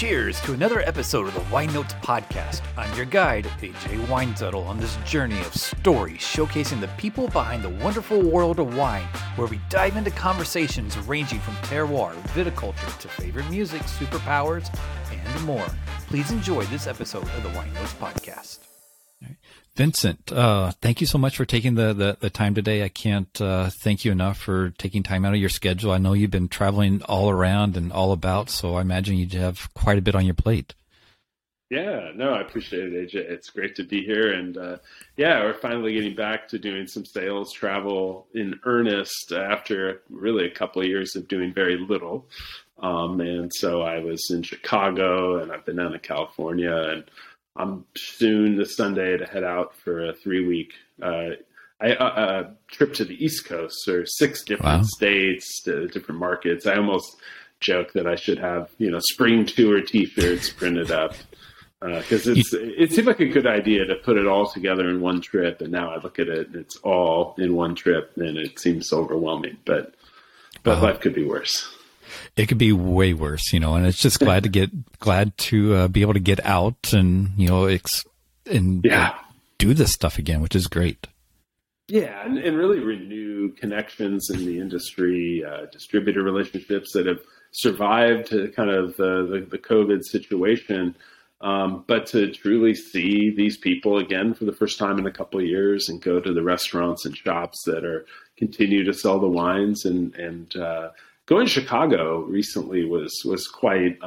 cheers to another episode of the Wine Notes Podcast. I'm your guide, AJ Weintuttle, on this journey of stories showcasing the people behind the wonderful world of wine, where we dive into conversations ranging from terroir, viticulture, to favorite music, superpowers, and more. Please enjoy this episode of the Wine Notes Podcast. Vincent, thank you so much for taking the time today. I can't thank you enough for taking time out of your schedule. I know you've been traveling all around and all about, so I imagine you have quite a bit on your plate. Yeah, no, I appreciate it, AJ. It's great to be here. And we're finally getting back to doing some sales travel in earnest after really a couple of years of doing very little. And so I was in Chicago and I've been down to California, and I'm soon this Sunday to head out for a 3-week trip to the East Coast, or 6 different states, different markets. I almost joke that I should have, spring tour t-shirts printed up, because it seemed like a good idea to put it all together in one trip. And now I look at it and it's all in one trip and it seems so overwhelming, but life could be worse. It could be way worse, and it's just glad to be able to get out and, do this stuff again, which is great. Yeah. And really renew connections in the industry, distributor relationships that have survived kind of the COVID situation. But to truly see these people again for the first time in a couple of years, and go to the restaurants and shops that continue to sell the wines, and going to Chicago recently was quite,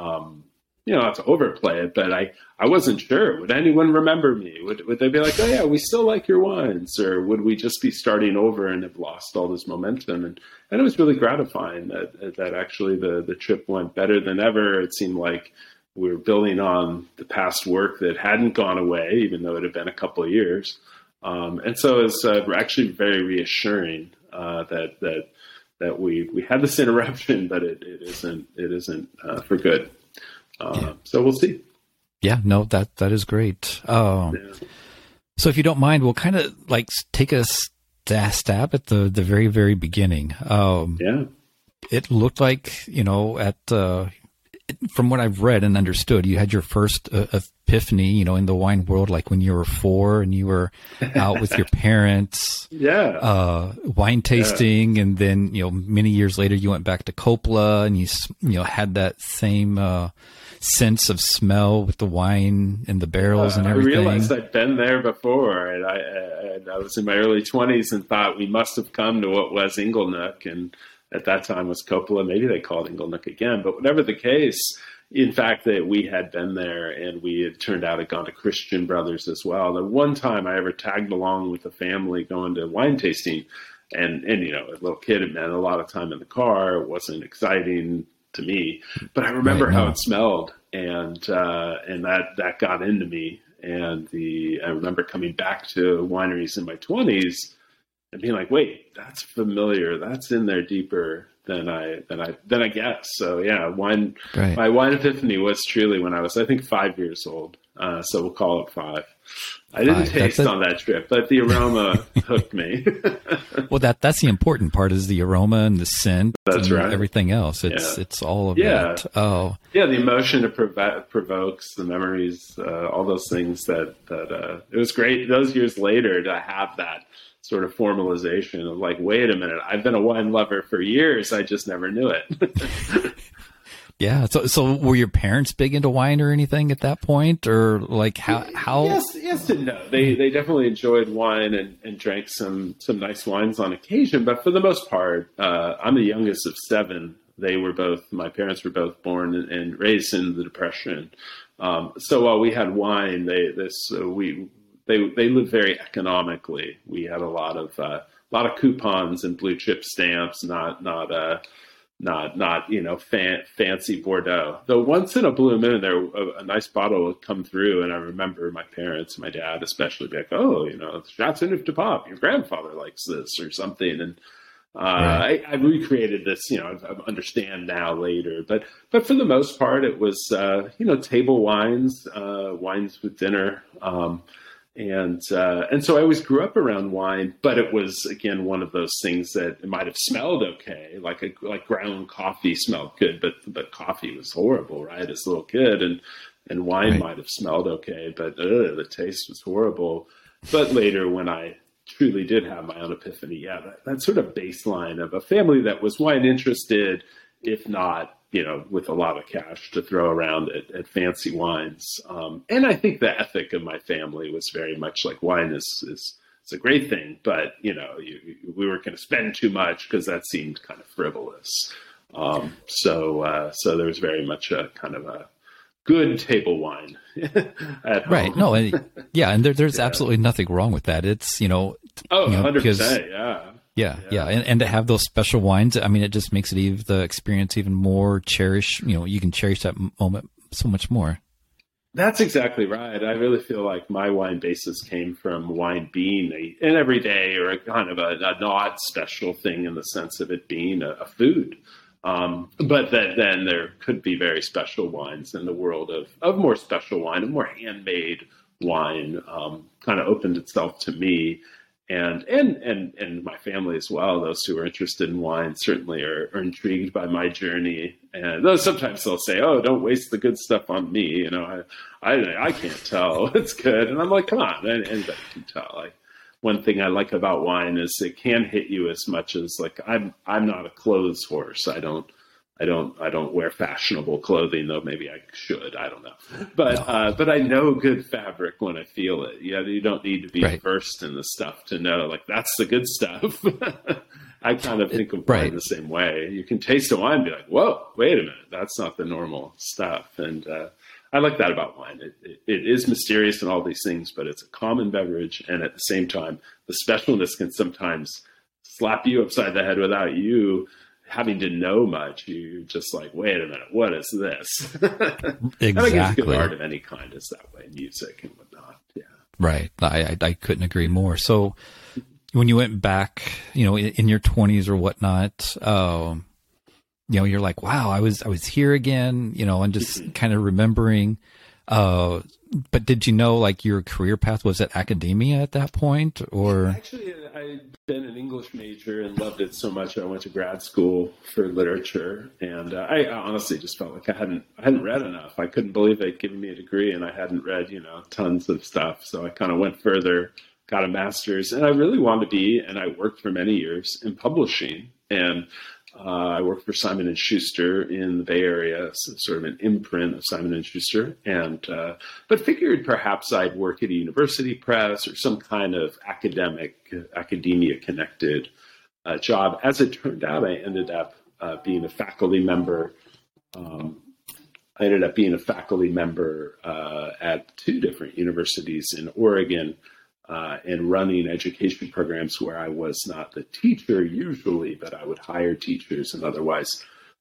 not to overplay it, but I wasn't sure. Would anyone remember me? Would they be like, oh yeah, we still like your wines? Or would we just be starting over and have lost all this momentum? And it was really gratifying that actually the trip went better than ever. It seemed like we were building on the past work that hadn't gone away, even though it had been a couple of years. And so it's actually very reassuring that we had this interruption, but it isn't for good. So we'll see. Yeah, no, that is great. So if you don't mind, we'll kind of like take a stab at the very, very beginning. It looked like, from what I've read and understood, you had your first epiphany, in the wine world, like when you were 4 and you were out with your parents, wine tasting. Yeah. And then, many years later, you went back to Coppola and you had that same, sense of smell with the wine and the barrels and everything. I realized I'd been there before, and I was in my early 20s and thought we must have come to what was Inglenook, and at that time was Coppola. Maybe they called Inglenook again, but whatever the case, in fact, that we had been there, and we had turned out had gone to Christian Brothers as well. The one time I ever tagged along with a family going to wine tasting, and a little kid, it meant a lot of time in the car. It wasn't exciting to me, but I remember how it smelled, and that got into me. And I remember coming back to wineries in my 20s. And being like, wait, that's familiar. That's in there deeper than I guess. So yeah, my wine epiphany was truly when I was, I think, 5 years old. So we'll call it 5. I didn't taste on that trip, but the aroma hooked me. Well, that's the important part, is the aroma and the scent. That's right. Everything else. It's all of that. Oh yeah. The emotion it provokes, the memories, all those things that it was great those years later to have that sort of formalization of like, wait a minute, I've been a wine lover for years. I just never knew it. Yeah. So were your parents big into wine or anything at that point? Or like how? Yes and no. They definitely enjoyed wine and drank some nice wines on occasion. But for the most part, I'm the youngest of 7. My parents were both born and raised in the Depression. So while we had wine, They lived very economically. We had a lot of coupons and blue chip stamps, not fancy Bordeaux. Though once in a blue moon, a nice bottle would come through, and I remember my parents, my dad especially, be like, "Oh, Châteauneuf-du-Pape, your grandfather likes this," or something, and. I recreated this, I understand now later, but for the most part, it was, table wines, wines with dinner, And so I always grew up around wine, but it was, again, one of those things that it might have smelled okay, like ground coffee smelled good, but coffee was horrible, right? As a little kid, and wine right. might have smelled okay, but the taste was horrible. But later, when I truly did have my own epiphany, that sort of baseline of a family that was wine interested, if not, with a lot of cash to throw around at fancy wines. And I think the ethic of my family was very much like wine is a great thing, but we weren't going to spend too much because that seemed kind of frivolous. So there was very much a kind of a good table wine at home. Right. No. And there's absolutely nothing wrong with that. It's, 100%. Yeah. And to have those special wines, I mean, it just makes the experience even more cherished. You can cherish that moment so much more. That's exactly right. I really feel like my wine basis came from wine being an everyday or a kind of a not special thing in the sense of it being a food. But then there could be very special wines in the world of more special wine, and more handmade wine kind of opened itself to me. And my family as well, those who are interested in wine certainly are intrigued by my journey. And though sometimes they'll say, "Oh, don't waste the good stuff on me." I can't tell it's good. And I'm like, come on, anybody can tell. One thing I like about wine is it can hit you as much as I'm not a clothes horse. I don't wear fashionable clothing, though maybe I should. I don't know. But I know good fabric when I feel it. Yeah, you don't need to be versed in the stuff to know that's the good stuff. I kind of think of wine the same way. You can taste a wine and be like, whoa, wait a minute, that's not the normal stuff. And I like that about wine. It is mysterious and all these things, but it's a common beverage. And at the same time, the specialness can sometimes slap you upside the head without you having to know much. You're just like, wait a minute, what is this? Exactly. And I guess good art of any kind is that way, music and whatnot. Yeah. Right. I couldn't agree more. So when you went back, in your 20s or whatnot, you're like, wow, I was here again, and just kind of remembering, but did your career path was at academia at that point, or? Actually, I'd been an English major and loved it so much. I went to grad school for literature, and I honestly just felt like I hadn't read enough. I couldn't believe they'd given me a degree and I hadn't read, tons of stuff. So I kind of went further, got a master's, and I really wanted to be, and I worked for many years in publishing, and I worked for Simon & Schuster in the Bay Area, so sort of an imprint of Simon & Schuster, but figured perhaps I'd work at a university press or some kind of academia-connected job. As it turned out, I ended up being a faculty member. I ended up being a faculty member at two different universities in Oregon, and running education programs where I was not the teacher usually, but I would hire teachers, and otherwise,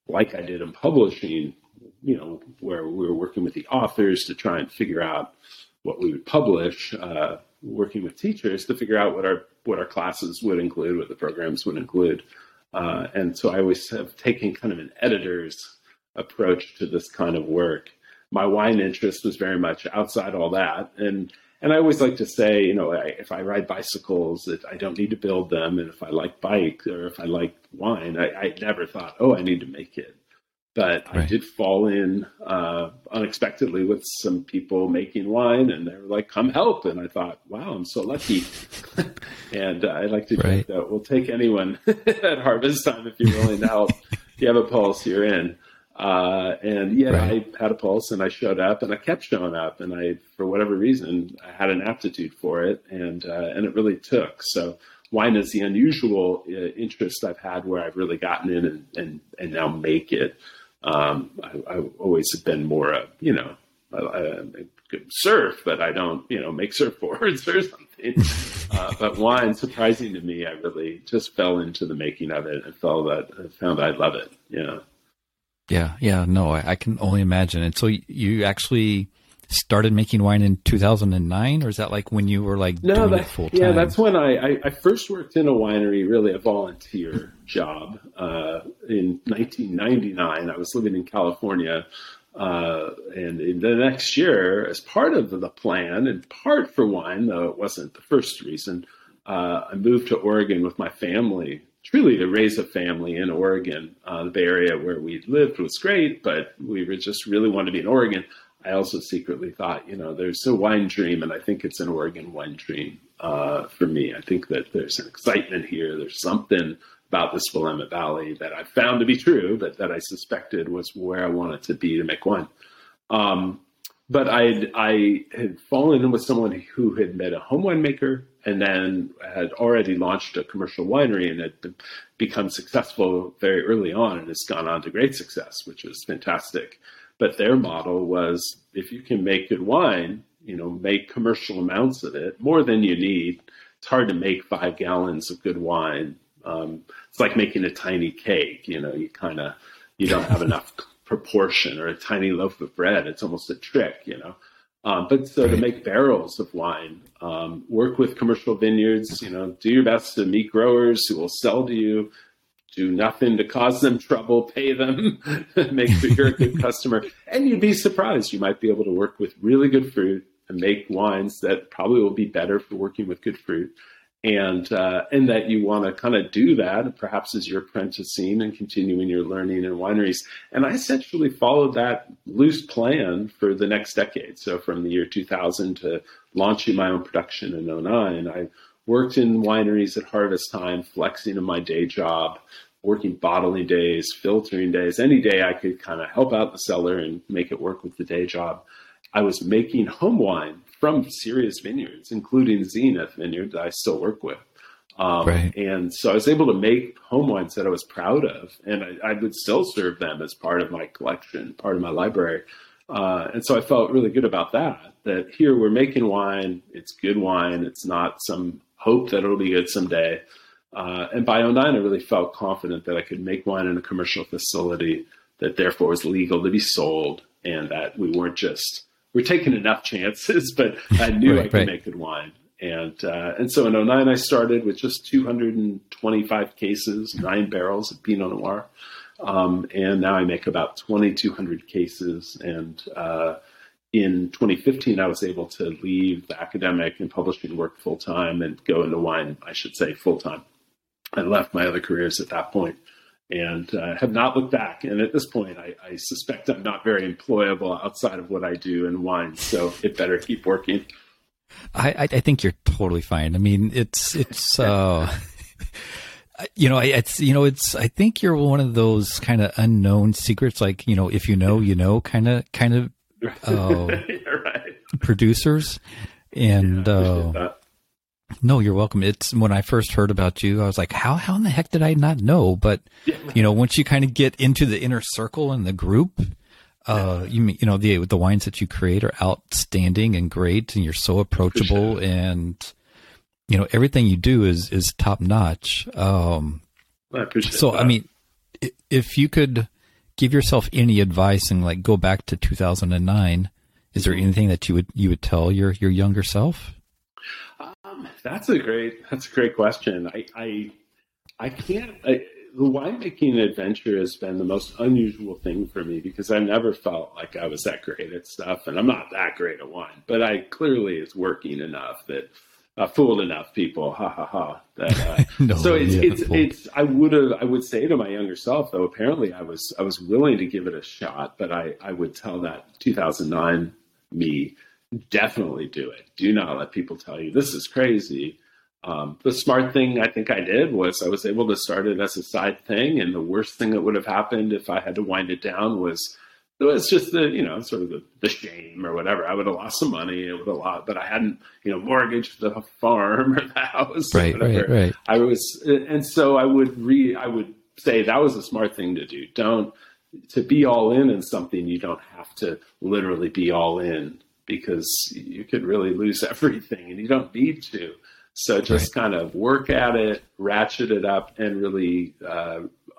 like I did in publishing, where we were working with the authors to try and figure out what we would publish, working with teachers to figure out what our classes would include, what the programs would include. And so I always have taken kind of an editor's approach to this kind of work. My wine interest was very much outside all that. And I always like to say, if I ride bicycles, I don't need to build them. And if I like bikes or if I like wine, I never thought, oh, I need to make it. But I did fall in unexpectedly with some people making wine, and they were like, come help. And I thought, wow, I'm so lucky. And I like to think that we'll take anyone at harvest time if you're willing to help. If you have a pulse, you're in. I had a pulse, and I showed up, and I kept showing up, and I, for whatever reason, I had an aptitude for it, and it really took. So wine is the unusual interest I've had where I've really gotten in and now make it. I always have been more, I could surf, but I don't, make surfboards or something. But wine, surprising to me, I really just fell into the making of it and found I love it. Yeah. Yeah. No, I can only imagine. And so you actually started making wine in 2009, or is that when you were doing it full time? Yeah, that's when I first worked in a winery, really a volunteer job. In 1999, I was living in California And in the next year, as part of the plan, in part for wine, though it wasn't the first reason, I moved to Oregon with my family, truly to raise a family in Oregon. The Bay Area where we lived was great, but we were just really wanted to be in Oregon. I also secretly thought, you know, there's a wine dream, and I think it's an Oregon wine dream for me. I think that there's an excitement here. There's something about this Willamette Valley that I found to be true, but that I suspected was where I wanted to be to make wine. But I had fallen in with someone who had met a home winemaker and then had already launched a commercial winery and had become successful very early on and has gone on to great success, which was fantastic. But their model was, if you can make good wine, you know, make commercial amounts of it, more than you need. It's hard to make 5 gallons of good wine. It's like making a tiny cake, you know, you don't have enough proportion, or a tiny loaf of bread. It's almost a trick, you know, but so to make barrels of wine, work with commercial vineyards, you know, do your best to meet growers who will sell to you, do nothing to cause them trouble, pay them, make sure you're a good customer. And you'd be surprised. You might be able to work with really good fruit and make wines that probably will be better for working with good fruit. And that you want to kind of do that, perhaps as you're apprenticing and continuing your learning in wineries. And I essentially followed that loose plan for the next decade. So from the year 2000 to launching my own production in 2009, I worked in wineries at harvest time, flexing in my day job, working bottling days, filtering days, any day I could kind of help out the cellar and make it work with the day job. I was making home wine from serious vineyards, including Zenith Vineyard that I still work with. And so I was able to make home wines that I was proud of, and I would still serve them as part of my collection, part of my library. And so I felt really good about that, that here we're making wine. It's good wine. It's not some hope that it'll be good someday. And by 2009, I really felt confident that I could make wine in a commercial facility that therefore was legal to be sold, and that we weren't just... We're taking enough chances, but I knew I could make good wine. And so in 2009, I started with just 225 cases, 9 barrels of Pinot Noir. And now I make about 2,200 cases. And in 2015, I was able to leave the academic and publishing work full time and go into wine, I should say, full time. I left my other careers at that point. And have not looked back. And at this point, I suspect I'm not very employable outside of what I do in wine. So it better keep working. I think you're totally fine. I mean, it's you know, it's, you know, it's, I think you're one of those kind of unknown secrets, like, you know, if you know, you know, kind of producers. And yeah, no, you're welcome. It's when I first heard about you, I was like, how in the heck did I not know? But, you know, once you kind of get into the inner circle and the group, you know, the wines that you create are outstanding and great, and you're so approachable, and, you know, everything you do is top notch. I appreciate that. I mean, if you could give yourself any advice and like go back to 2009, is there anything that you would tell your younger self? That's a great question. I can't. The winemaking adventure has been the most unusual thing for me, because I never felt like I was that great at stuff, and I'm not that great at wine. But I clearly is working enough that I fooled enough people. That, I would say to my younger self, though, apparently I was willing to give it a shot, but I would tell that 2009 me. Definitely do it. Do not let people tell you this is crazy. The smart thing I think I did was I was able to start it as a side thing. And the worst thing that would have happened if I had to wind it down was, it's just the, you know, sort of the shame or whatever. I would have lost some money. It would have lost, but I hadn't, you know, mortgaged the farm or the house. Right. And so I would say that was a smart thing to do. To be all in something, you don't have to literally be all in, because you could really lose everything and you don't need to. So just kind of work at it, ratchet it up, and really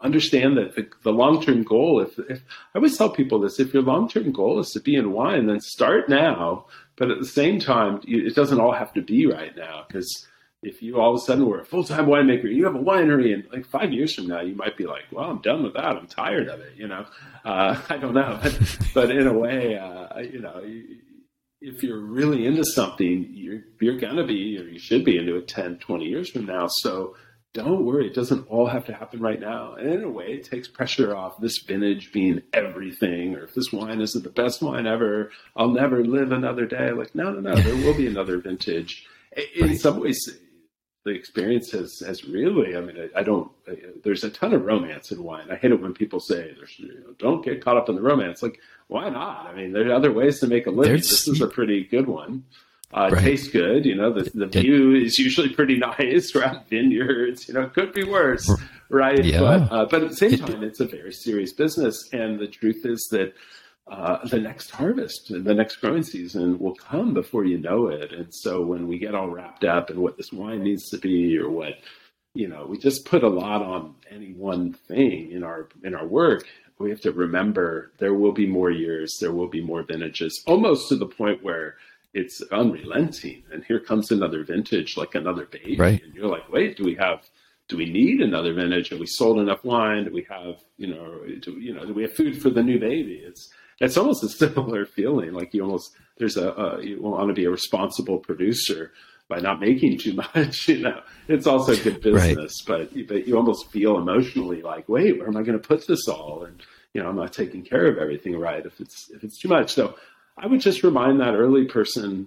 understand that the long-term goal, if I always tell people this, if your long-term goal is to be in wine, then start now. But at the same time, it doesn't all have to be right now, because if you all of a sudden were a full-time winemaker, you have a winery, and like 5 years from now, you might be like, well, I'm done with that. I'm tired of it, you know? I don't know. But in a way, you know, if you're really into something, you're going to be, or you should be into it 10, 20 years from now. So don't worry. It doesn't all have to happen right now. And in a way, it takes pressure off this vintage being everything, or if this wine isn't the best wine ever, I'll never live another day. Like, no, there will be another vintage. In some ways, the experience has really, I mean, there's a ton of romance in wine. I hate it when people say, don't get caught up in the romance. Like, why not? I mean, there are other ways to make a living. This is a pretty good one. Right. Tastes good. You know, the view is usually pretty nice around vineyards. You know, could be worse, right? Yeah. But at the same time, it's a very serious business. And the truth is that the next harvest, the next growing season will come before you know it. And so when we get all wrapped up in what this wine needs to be or what, you know, we just put a lot on any one thing in our work. We have to remember there will be more years, there will be more vintages, almost to the point where it's unrelenting. And here comes another vintage, like another baby. Right. And you're like, wait, do we need another vintage? Have we sold enough wine? Do we have, do we have food for the new baby? It's almost a similar feeling. Like you want to be a responsible producer by not making too much. You know, it's also good business, right. But you almost feel emotionally like, wait, where am I going to put this all? And you know, I'm not taking care of everything right if it's too much. So I would just remind that early person: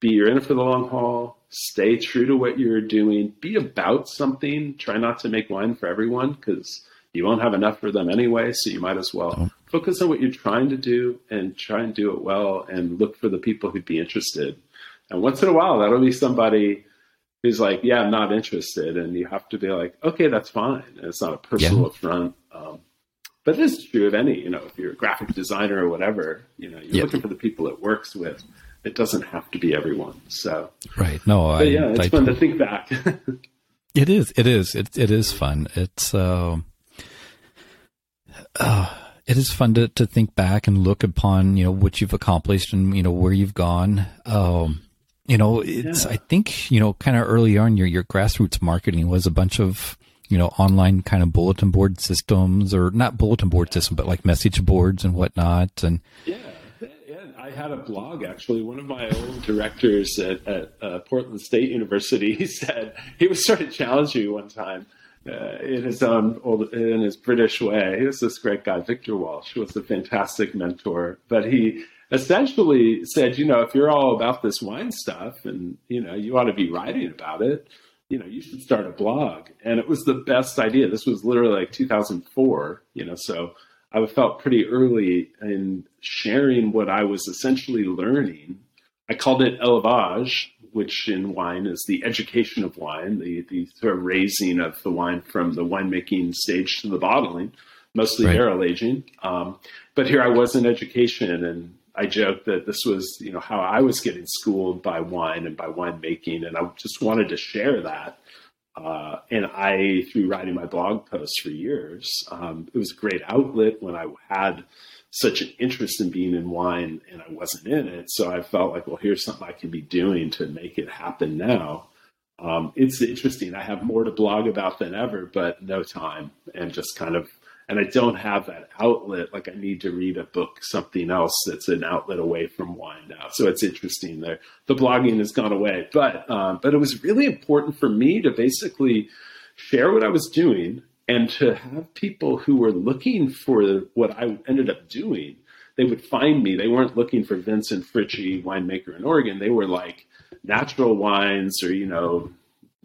you're in it for the long haul. Stay true to what you're doing. Be about something. Try not to make wine for everyone because you won't have enough for them anyway. So you might as well. Oh. Focus on what you're trying to do and try and do it well and look for the people who'd be interested. And once in a while, that'll be somebody who's like, yeah, I'm not interested. And you have to be like, okay, that's fine. And it's not a personal affront. But this is true of any, you know, if you're a graphic designer or whatever, you know, you're looking for the people it works with. It doesn't have to be everyone. So, right. No, it's fun to think back. It is. It is fun. It's, it is fun to think back and look upon, you know, what you've accomplished and, you know, where you've gone. You know, it's, I think, you know, kind of early on your grassroots marketing was a bunch of, you know, online kind of bulletin board systems, or not bulletin board system, but like message boards and whatnot. And I had a blog, actually. One of my old directors at Portland State University, he said, he was sort of challenging you one time. In his British way, he was this great guy, Victor Walsh, who was a fantastic mentor. But he essentially said, you know, if you're all about this wine stuff and, you know, you ought to be writing about it, you know, you should start a blog. And it was the best idea. This was literally like 2004, you know, so I felt pretty early in sharing what I was essentially learning. I called it élevage, which in wine is the education of wine, the sort of raising of the wine from the winemaking stage to the bottling, mostly barrel aging. But here I was in education, and I joked that this was, you know, how I was getting schooled by wine and by winemaking, and I just wanted to share that. And I, through writing my blog posts for years, it was a great outlet when I had such an interest in being in wine and I wasn't in it. So I felt like, well, here's something I can be doing to make it happen now. It's interesting. I have more to blog about than ever, but no time and just kind of, and I don't have that outlet. Like I need to read a book, something else that's an outlet away from wine now. So it's interesting there. The blogging has gone away, but it was really important for me to basically share what I was doing. And to have people who were looking for what I ended up doing, they would find me. They weren't looking for Vincent Fritzsche, winemaker in Oregon. They were like natural wines or, you know,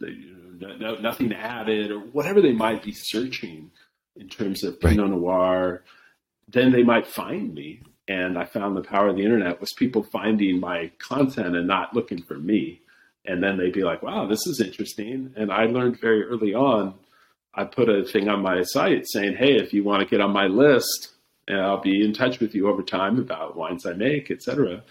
nothing added or whatever they might be searching in terms of Pinot Noir. Then they might find me. And I found the power of the internet was people finding my content and not looking for me. And then they'd be like, wow, this is interesting. And I learned very early on. I put a thing on my site saying, hey, if you want to get on my list, I'll be in touch with you over time about wines I make, et cetera.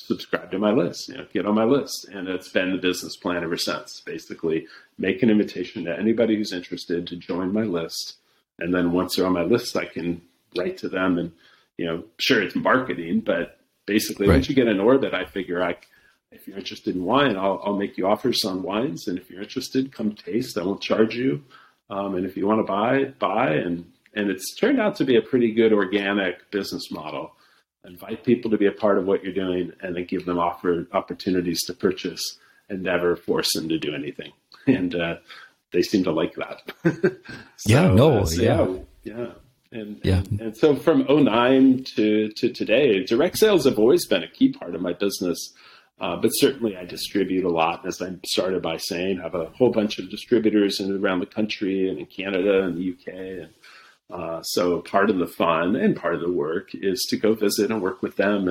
Subscribe to my list, you know, get on my list. And it's been the business plan ever since. Basically, make an invitation to anybody who's interested to join my list. And then once they're on my list, I can write to them and, you know, sure, it's marketing, but basically once you get in orbit, I figure I If you're interested in wine, I'll make you offers on wines. And if you're interested, come taste. I won't charge you. And if you want to buy. And it's turned out to be a pretty good organic business model. Invite people to be a part of what you're doing, and then give them opportunities to purchase and never force them to do anything. And they seem to like that. And so from 2009 to today, direct sales have always been a key part of my business. But certainly I distribute a lot, as I started by saying. I have a whole bunch of distributors around the country and in Canada and the UK. So part of the fun and part of the work is to go visit and work with them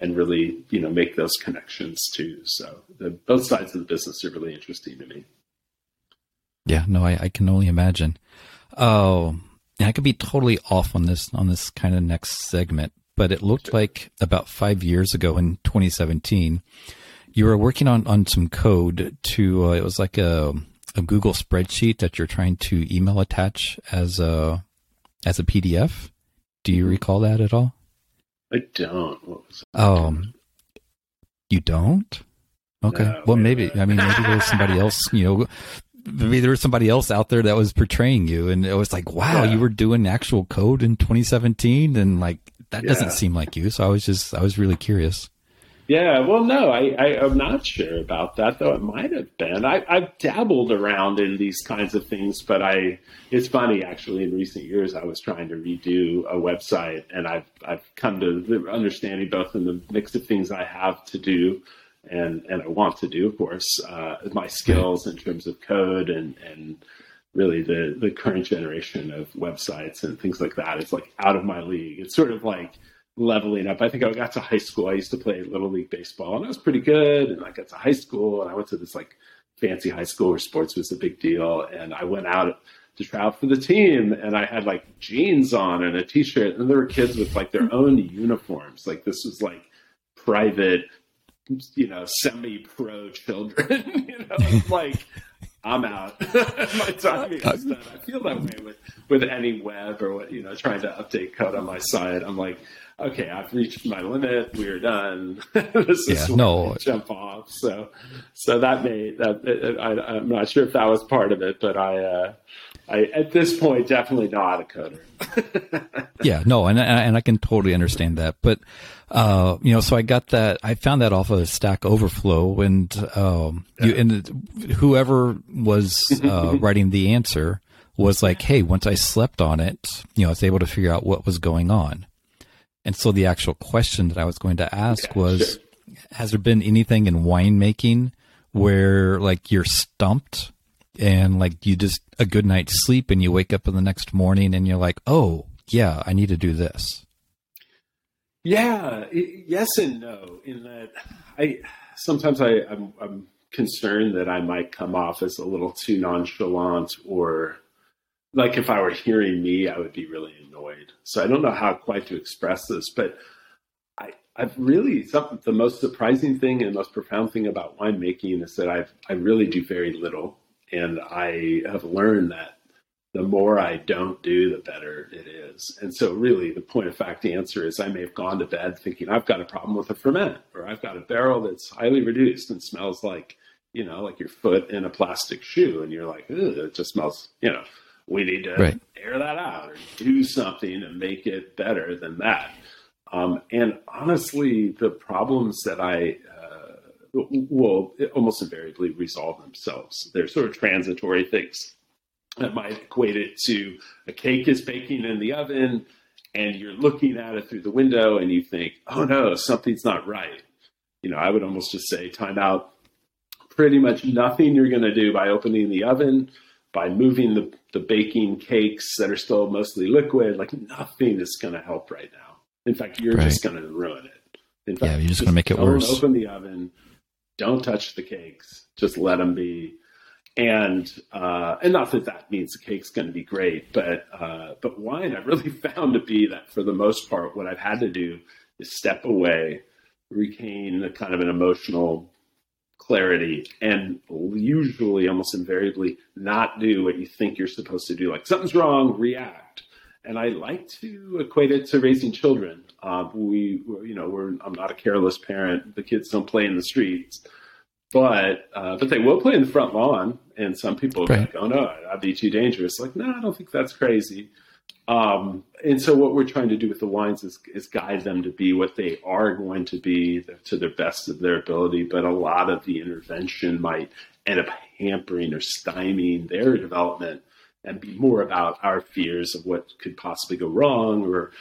and really, make those connections too. So both sides of the business are really interesting to me. Yeah, no, I can only imagine. Oh, I could be totally off on this kind of next segment, but it looked like about 5 years ago in 2017, you were working on some code to, it was like a Google spreadsheet that you're trying to email attach as a PDF. Do you recall that at all? I don't. What was that? You don't? Okay. No, well, maybe there was somebody else, maybe there was somebody else out there that was portraying you. And it was like, wow, you were doing actual code in 2017. And that doesn't seem like you. So I was really curious. Yeah, well, no, I'm not sure about that, though it might have been. I've dabbled around in these kinds of things, but it's funny, actually, in recent years, I was trying to redo a website, and I've come to the understanding, both in the mix of things I have to do and I want to do, of course, my skills in terms of code and really the current generation of websites and things like that. It's like out of my league. It's sort of like leveling up. I think I got to high school. I used to play Little League Baseball, and I was pretty good. And I got to high school, and I went to this fancy high school where sports was a big deal. And I went out to try out for the team, and I had jeans on and a t-shirt. And there were kids with their own uniforms. This was private, semi-pro children. I'm out. My time is done. I feel that way with any web or what, trying to update code on my site. I'm like, okay, I've reached my limit. We're done. Jump off. So that I'm not sure if that was part of it, but I at this point definitely not a coder. And I can totally understand that. But so I found that off of Stack Overflow, and whoever was writing the answer was like, hey, once I slept on it, I was able to figure out what was going on. And so the actual question that I was going to ask was, has there been anything in winemaking where you're stumped and you just a good night's sleep and you wake up in the next morning and you're like, oh yeah, I need to do this? Yeah. Yes and no. In that I'm concerned that I might come off as a little too nonchalant, or if I were hearing me, I would be really annoyed. So I don't know how quite to express this, but the most surprising thing and most profound thing about winemaking is that I really do very little. And I have learned that the more I don't do, the better it is. And so really the point of fact answer is I may have gone to bed thinking I've got a problem with a ferment, or I've got a barrel that's highly reduced and smells like your foot in a plastic shoe. And you're like, ugh, it just smells, we need to air that out or do something to make it better than that. And honestly, the problems that I will almost invariably resolve themselves. They're sort of transitory things. I might equate it to a cake is baking in the oven, and you're looking at it through the window and you think, oh no, something's not right. I would almost just say time out. Pretty much nothing you're going to do by opening the oven, by moving the baking cakes that are still mostly liquid, nothing is going to help right now. In fact, you're just going to ruin it. In fact, you're just going to make it worse. Open the oven. Don't touch the cakes. Just let them be. And not that means the cake's going to be great, but wine I've really found to be that for the most part, what I've had to do is step away, regain a kind of an emotional clarity, and usually almost invariably not do what you think you're supposed to do. Something's wrong, react. And I like to equate it to raising children. I'm not a careless parent. The kids don't play in the streets, but they will play in the front lawn. And some people are like, oh no, that'd be too dangerous. Like, no, I don't think that's crazy. And so what we're trying to do with the wines is guide them to be what they are going to be to the best of their ability. But a lot of the intervention might end up hampering or stymieing their development and be more about our fears of what could possibly go wrong or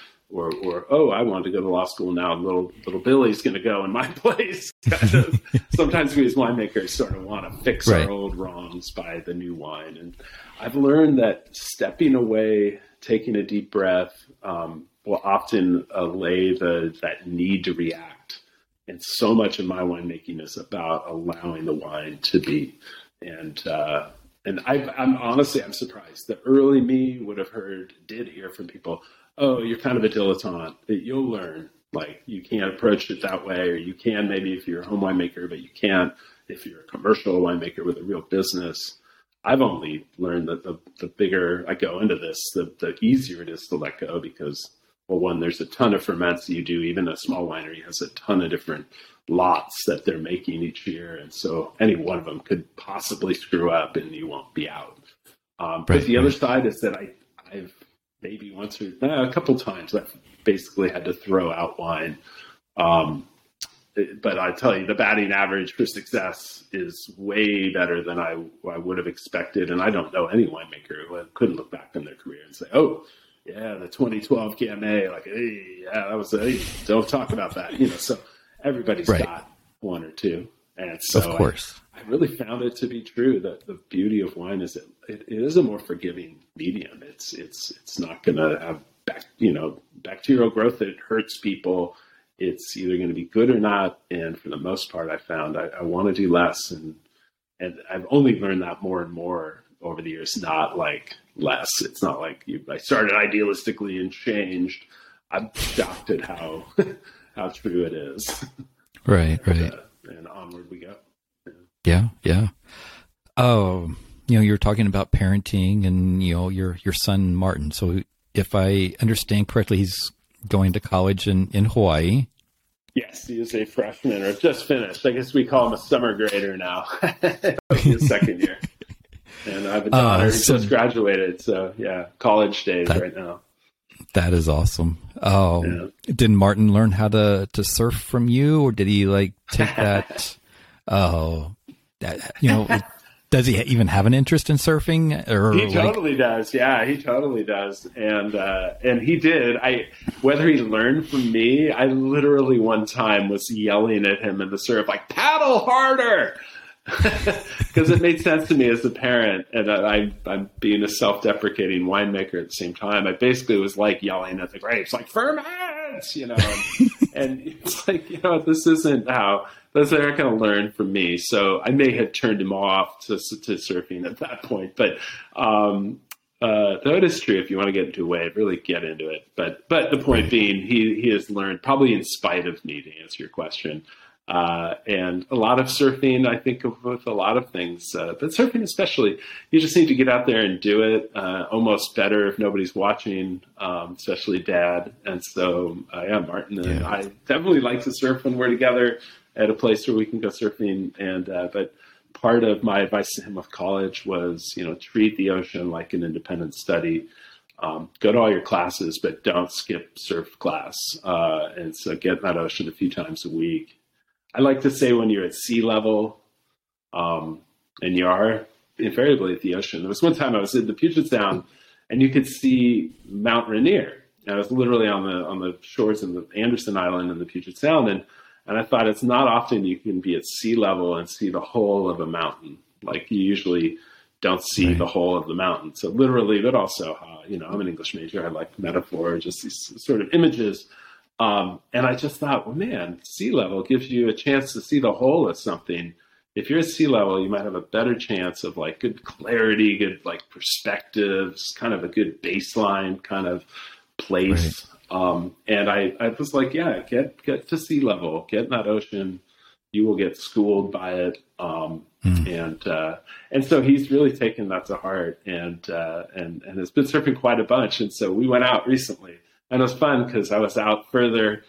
I want to go to law school now. Little Billy's going to go in my place. Kind of. Sometimes we as winemakers sort of want to fix our old wrongs by the new wine. And I've learned that stepping away, taking a deep breath will often allay that need to react. And so much of my winemaking is about allowing the wine to be. And I'm surprised. The early me did hear from people, oh, you're kind of a dilettante, that you'll learn. Like, you can't approach it that way, or you can maybe if you're a home winemaker, but you can't if you're a commercial winemaker with a real business. I've only learned that the bigger I go into this, the easier it is to let go because, well, one, there's a ton of ferments that you do. Even a small winery has a ton of different lots that they're making each year. And so any one of them could possibly screw up and you won't be out. But the other side is that I've maybe once or a couple times I basically had to throw out wine. But I tell you, the batting average for success is way better than I would have expected. And I don't know any winemaker who couldn't look back on their career and say, oh, yeah, the 2012 Gamay, like, hey, yeah, that was don't talk about that. So everybody's got one or two. And so of course. I really found it to be true that the beauty of wine is it is a more forgiving medium. It's not going to have bacterial growth that hurts people. It's either going to be good or not. And for the most part, I found I want to do less. And I've only learned that more and more over the years, not like less. It's not like I started idealistically and changed. I'm shocked at how true it is. Right, right. And onward we go. Yeah. You're talking about parenting and, your son, Martin. So if I understand correctly, he's going to college in Hawaii. Yes, he is a freshman or just finished. I guess we call him a summer grader now. His second year. And I have a daughter who just graduated. So yeah, college days right now. That is awesome. Oh, yeah. Did Martin learn how to surf from you, or did he take that? Does he even have an interest in surfing? Or he totally does. Yeah, he totally does. And he did. Whether he learned from me, I literally one time was yelling at him in the surf, like, paddle harder! Because it made sense to me as a parent. And I'm being a self-deprecating winemaker at the same time. I basically was like yelling at the grapes, like, ferments! And it's like, this isn't how... They're not going to learn from me. So I may have turned him off to surfing at that point. But though it is true, if you want to get into a wave, really get into it. But the point being, he has learned, probably in spite of me, to answer your question. And a lot of surfing, I think, with a lot of things. But surfing especially, you just need to get out there and do it, almost better if nobody's watching, especially Dad. And so, Martin and I definitely like to surf when we're together at a place where we can go surfing. And but part of my advice to him with college was, treat the ocean like an independent study. Go to all your classes, but don't skip surf class. And so get in that ocean a few times a week. I like to say when you're at sea level, and you are invariably at the ocean. There was one time I was in the Puget Sound and you could see Mount Rainier. And I was literally on the shores of the Anderson Island in the Puget Sound. And I thought, it's not often you can be at sea level and see the whole of a mountain. Like, you usually don't see the whole of the mountain. So literally, but also, I'm an English major. I like metaphor, just these sort of images. And I just thought, well, man, sea level gives you a chance to see the whole of something. If you're at sea level, you might have a better chance of good clarity, good perspectives, kind of a good baseline kind of place. Right. And I was like, get to sea level, get in that ocean. You will get schooled by it. And so he's really taken that to heart and has been surfing quite a bunch. And so we went out recently, and it was fun because I was out further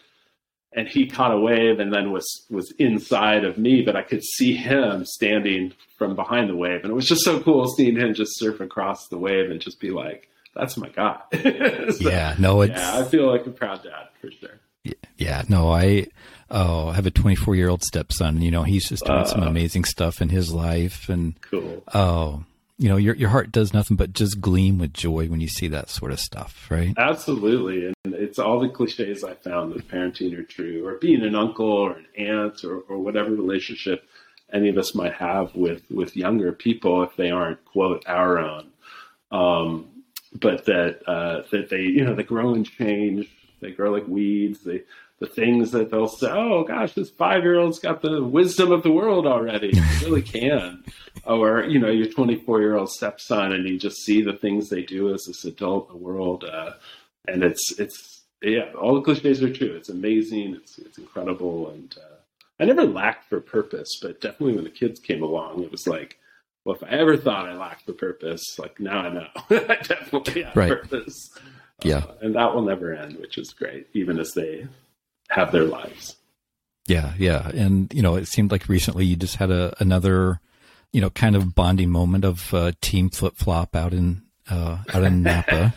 and he caught a wave and then was inside of me, but I could see him standing from behind the wave. And it was just so cool seeing him just surf across the wave and just be like, that's my guy. I feel like a proud dad for sure. I have a 24-year-old stepson. You know, he's just doing some amazing stuff in his life, and cool. You know, your heart does nothing but just gleam with joy when you see that sort of stuff, right? Absolutely, and it's all the cliches I found that parenting are true, or being an uncle or an aunt or whatever relationship any of us might have with younger people if they aren't quote our own, but that they, you know, they grow and change. They grow like weeds. The things that they'll say, oh gosh, this 5-year-old's got the wisdom of the world already. They really can. Or, you know, your 24-year-old stepson, and you just see the things they do as this adult in the world. And it's all the cliches are true. It's amazing. It's incredible. And I never lacked for purpose, but definitely when the kids came along, it was like, well, if I ever thought I lacked for purpose, like now I know. I definitely have purpose. Yeah. And that will never end, which is great, even as they have their lives. Yeah. Yeah. And, you know, it seemed like recently you just had another, you know, kind of bonding moment of team flip flop out in Napa.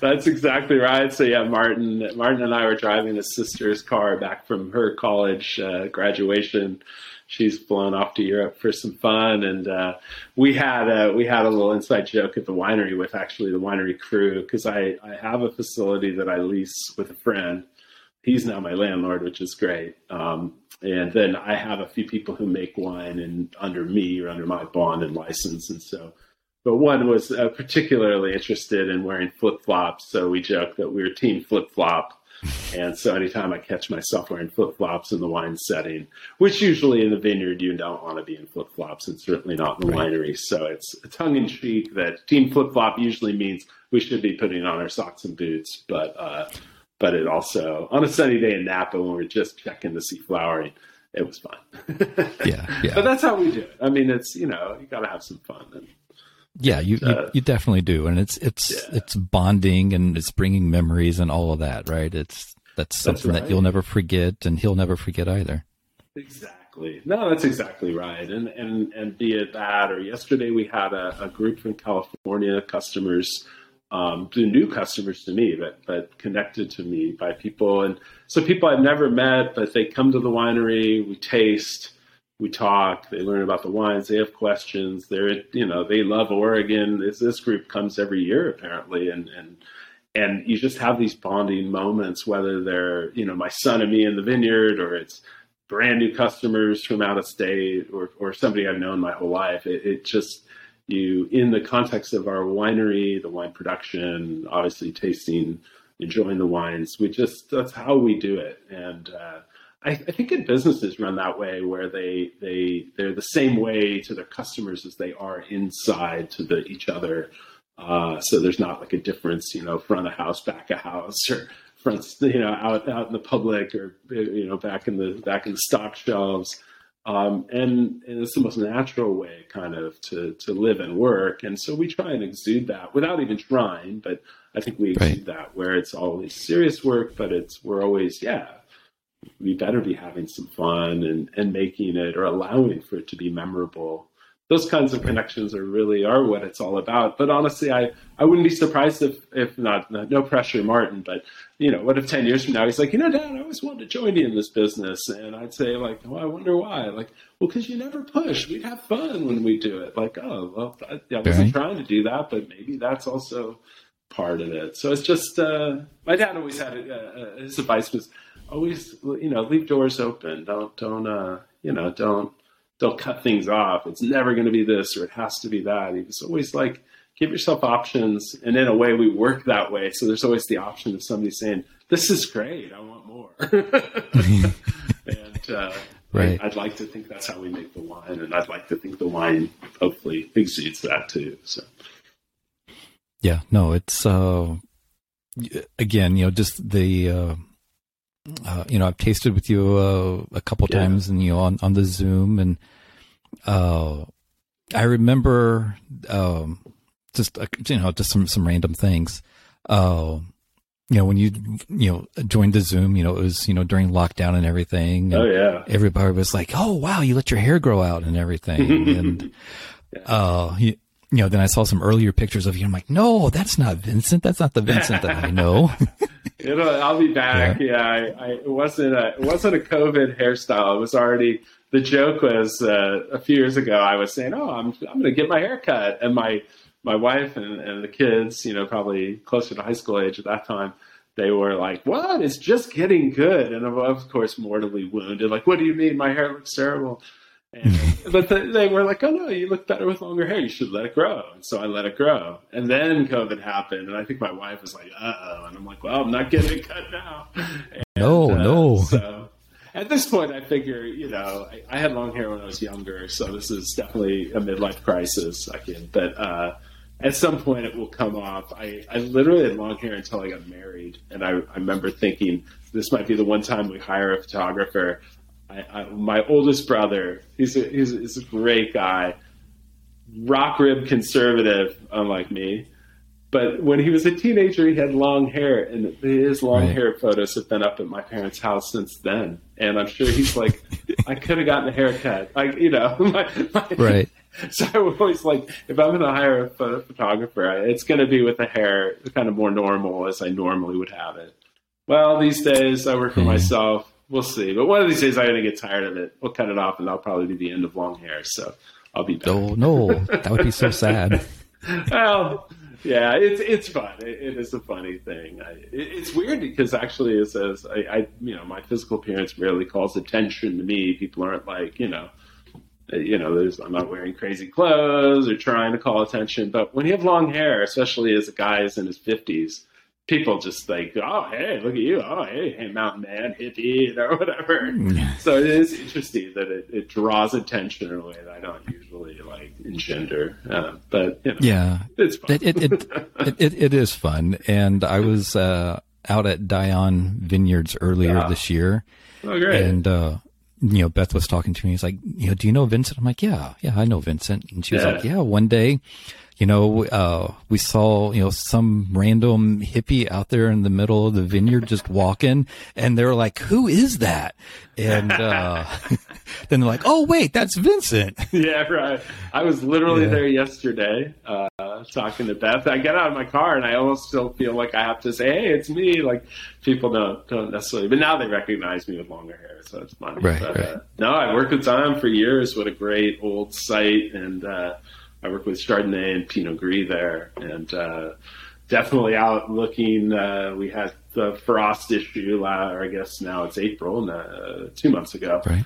That's exactly right. So yeah, Martin and I were driving his sister's car back from her college graduation. She's flown off to Europe for some fun, and we had a little inside joke at the winery with actually the winery crew, because I have a facility that I lease with a friend. He's now my landlord, which is great. And then I have a few people who make wine and under me or under my bond and license, and so. But one was particularly interested in wearing flip-flops, so we joked that we were team flip-flop. And so anytime I catch myself wearing flip-flops in the wine setting, which usually in the vineyard, you don't want to be in flip-flops, and certainly not in the winery. So it's tongue-in-cheek that team flip-flop usually means we should be putting on our socks and boots. But it also, on a sunny day in Napa when we're just checking to see flowering, it was fun. But that's how we do it. I mean, it's, you know, you got to have some fun. And, yeah, you definitely do, and it's bonding, and it's bringing memories and all of that, right? That's something that you'll never forget, and he'll never forget either. Exactly. No, that's exactly right. And be it that, or yesterday we had a group from California, customers, new customers to me, but connected to me by people, and so people I've never met, but they come to the winery, we taste. We talk, they learn about the wines, they have questions, they love Oregon. This group comes every year apparently. And you just have these bonding moments, whether they're, you know, my son and me in the vineyard, or it's brand new customers from out of state, or somebody I've known my whole life. It just, you, in the context of our winery, the wine production, obviously tasting, enjoying the wines, that's how we do it. And, I think good businesses run that way, where they're the same way to their customers as they are inside to each other. So there's not like a difference, you know, front of house, back of house, or front, you know, out in the public, or, you know, back in the stock shelves. And it's the most natural way kind of to live and work. And so we try and exude that without even trying, but I think we exude that, where it's always serious work, but we're always, we better be having some fun and making it, or allowing for it to be memorable. Those kinds of connections are really what it's all about. But honestly, I wouldn't be surprised if not, no pressure, Martin, but, you know, what if 10 years from now, he's like, you know, Dad, I always wanted to join you in this business. And I'd say like, oh, I wonder why. Like, well, cause you never push. We'd have fun when we do it. Like, oh, well, I wasn't trying to do that, but maybe that's also part of it. So it's just, my dad always had his advice was, always, you know, leave doors open. Don't cut things off. It's never going to be this, or it has to be that. It's always like, give yourself options. And in a way, we work that way. So there's always the option of somebody saying, this is great, I want more. And I'd like to think that's how we make the wine. And I'd like to think the wine hopefully exceeds that too. So, yeah, no, it's, again, you know, just the, you know, I've tasted with you a couple times, and you know, on the Zoom, and I remember just some random things. When you joined the Zoom, it was, during lockdown and everything. And oh, yeah. Everybody was like, oh, wow, you let your hair grow out and everything. And, then I saw some earlier pictures of you. I'm like, no, that's not Vincent. That's not the Vincent that I know. I'll be back. Yeah. It wasn't a COVID hairstyle. It was already, the joke was a few years ago, I was saying, oh, I'm going to get my hair cut. And my wife and the kids, probably closer to high school age at that time, they were like, what? It's just getting good. And I'm, of course, mortally wounded. Like, what do you mean? My hair looks terrible. And, but they were like, oh, no, you look better with longer hair. You should let it grow. And so I let it grow. And then COVID happened. And I think my wife was like, uh-oh. And I'm like, well, I'm not getting it cut now. And, no. So at this point, I figure, I had long hair when I was younger. So this is definitely a midlife crisis. At some point it will come off. I literally had long hair until I got married. And I remember thinking, this might be the one time we hire a photographer. My oldest brother, he's a great guy, rock rib conservative, unlike me. But when he was a teenager, he had long hair. And his long hair photos have been up at my parents' house since then. And I'm sure he's like, I could have gotten a haircut. Right. So I was always like, if I'm going to hire a photographer, it's going to be with the hair kind of more normal as I normally would have it. Well, these days I work for myself. We'll see. But one of these days I'm going to get tired of it. We'll cut it off and that'll probably be the end of long hair. So I'll be back. Oh, no. That would be so sad. Well, yeah, it's fun. It is a funny thing. It's weird because actually it says, my physical appearance rarely calls attention to me. People aren't like, I'm not wearing crazy clothes or trying to call attention. But when you have long hair, especially as a guy is in his 50s, people just like, oh, hey, look at you. Oh, hey, mountain man, hippie, or whatever. So it is interesting that it draws attention in a way that I don't usually engender. It's fun. It is fun. And I was out at Dion Vineyards earlier this year. Oh, great. And, Beth was talking to me. He's like, do you know Vincent? I'm like, yeah, I know Vincent. And she was like, yeah, one day, we saw, some random hippie out there in the middle of the vineyard just walking. And they were like, who is that? And then they're like, oh, wait, that's Vincent. Yeah, right. I was literally there yesterday talking to Beth. I get out of my car and I almost still feel like I have to say, hey, it's me. Like people don't necessarily, but now they recognize me with longer hair. So it's funny. Right, but, right. No, I worked with Tom for years. What a great old site. And, I work with Chardonnay and Pinot Gris there, and definitely out looking. We had the frost issue, or I guess now it's April, 2 months ago, right.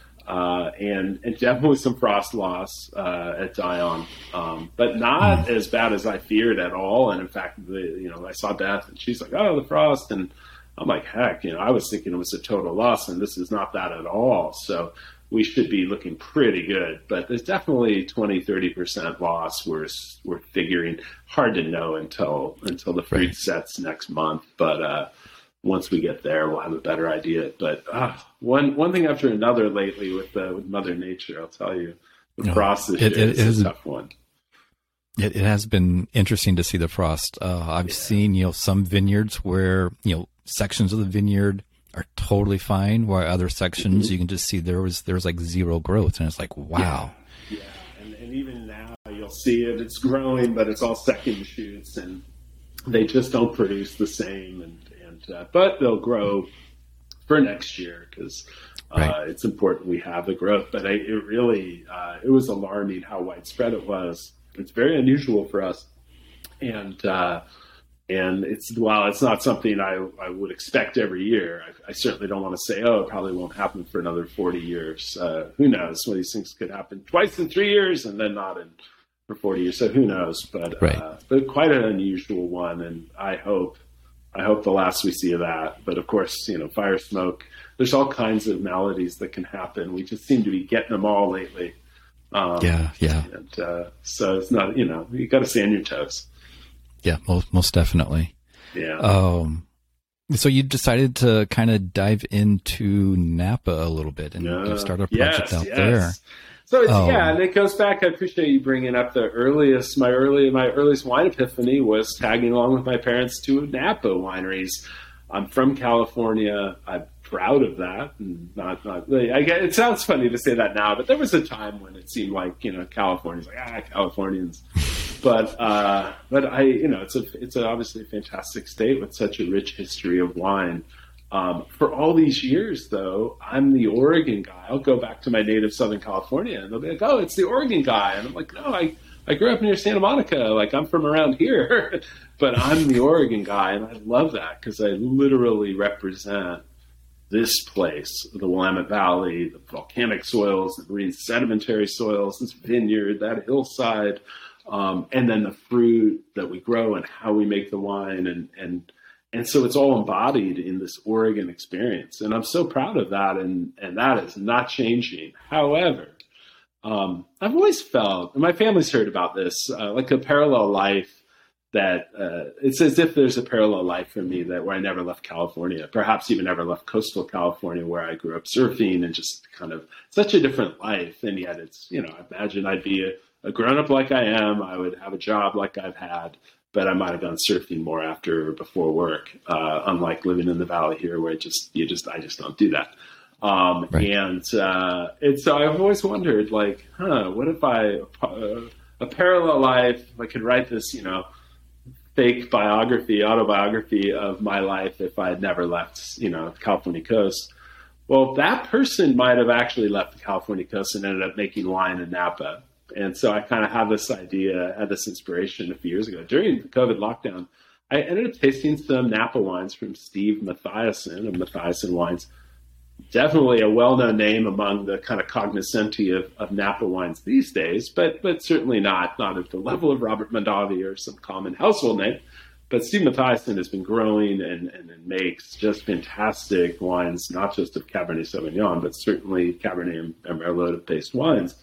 And definitely some frost loss at Dion, but not as bad as I feared at all. And in fact, I saw Beth, and she's like, "Oh, the frost," and I'm like, "Heck," I was thinking it was a total loss, and this is not that at all. So we should be looking pretty good, but there's definitely 20-30% loss. We're figuring hard to know until the fruit sets next month. But once we get there, we'll have a better idea. But one thing after another lately with Mother Nature, I'll tell you, the frost this year is a tough one. It has been interesting to see the frost. I've seen some vineyards where sections of the vineyard are totally fine, where other sections you can just see there was like zero growth, and it's like, wow. Yeah. And even now you'll see it's growing, but it's all second shoots and they just don't produce the same, and but they'll grow for next year because it's important we have the growth. But it really it was alarming how widespread it was. It's very unusual for us, and it's not something I would expect every year. I certainly don't want to say, it probably won't happen for another 40 years. Who knows? One of these things could happen twice in 3 years and then not for 40 years. So who knows? But but quite an unusual one. And I hope the last we see of that. But of course, fire, smoke, there's all kinds of maladies that can happen. We just seem to be getting them all lately. And so it's not, you got to stay on your toes. Yeah, most definitely. Yeah. So you decided to kind of dive into Napa a little bit and start a project out there. So it's, yeah, and it goes back. I appreciate you bringing up the earliest. My earliest wine epiphany was tagging along with my parents to Napa wineries. I'm from California. I'm proud of that. And it sounds funny to say that now, but there was a time when it seemed like, you know, Californians, like, Californians. But I, you know, it's obviously a fantastic state with such a rich history of wine. For all these years, though, I'm the Oregon guy. I'll go back to my native Southern California, and they'll be like, "Oh, it's the Oregon guy," and I'm like, "No, I grew up near Santa Monica. Like, I'm from around here, but I'm the Oregon guy," and I love that because I literally represent this place, the Willamette Valley, the volcanic soils, the marine sedimentary soils, this vineyard, that hillside, and then the fruit that we grow and how we make the wine, and so it's all embodied in this Oregon experience. And I'm so proud of that. And that is not changing. However, I've always felt, and my family's heard about this, like a parallel life that it's as if there's a parallel life for me that where I never left California, perhaps even never left coastal California where I grew up surfing and just kind of such a different life. And yet it's, you know, I imagine I'd be a grown up like I am. I would have a job like I've had. But I might have gone surfing more after or before work, unlike living in the valley here, where I just don't do that. Right. And so I've always wondered, like, what if a parallel life? I could write this, you know, fake autobiography of my life if I had never left, you know, the California coast. Well, that person might have actually left the California coast and ended up making wine in Napa. And so I kind of had this inspiration a few years ago during the COVID lockdown. I ended up tasting some Napa wines from Steve Matthiasson of Matthiasson Wines. Definitely a well-known name among the kind of cognoscenti of Napa wines these days, but certainly not at the level of Robert Mondavi or some common household name. But Steve Matthiasson has been growing and makes just fantastic wines, not just of Cabernet Sauvignon, but certainly Cabernet and Merlot-based wines.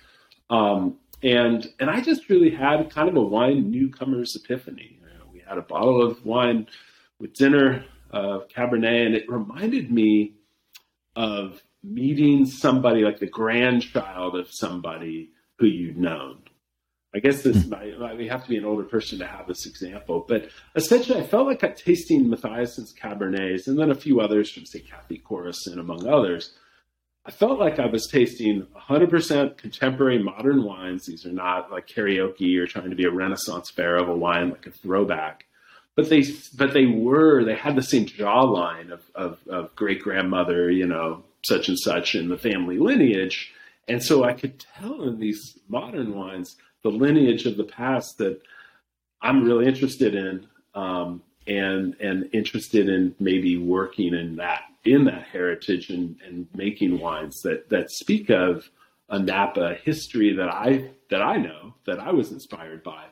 And I just really had kind of a wine newcomer's epiphany. You know, we had a bottle of wine with dinner of Cabernet, and it reminded me of meeting somebody like the grandchild of somebody who you'd known. I guess we have to be an older person to have this example, but essentially I felt like I'm tasting Matthiasson's Cabernets and then a few others from, say, Cathy Corison, among others. I felt like I was tasting 100% contemporary modern wines. These are not like karaoke or trying to be a Renaissance fair of a wine, like a throwback. But they had the same jawline of great grandmother, you know, such and such in the family lineage. And so I could tell in these modern wines, the lineage of the past that I'm really interested in, and interested in maybe working in that heritage and making wines that speak of a Napa history that I know, that I was inspired by.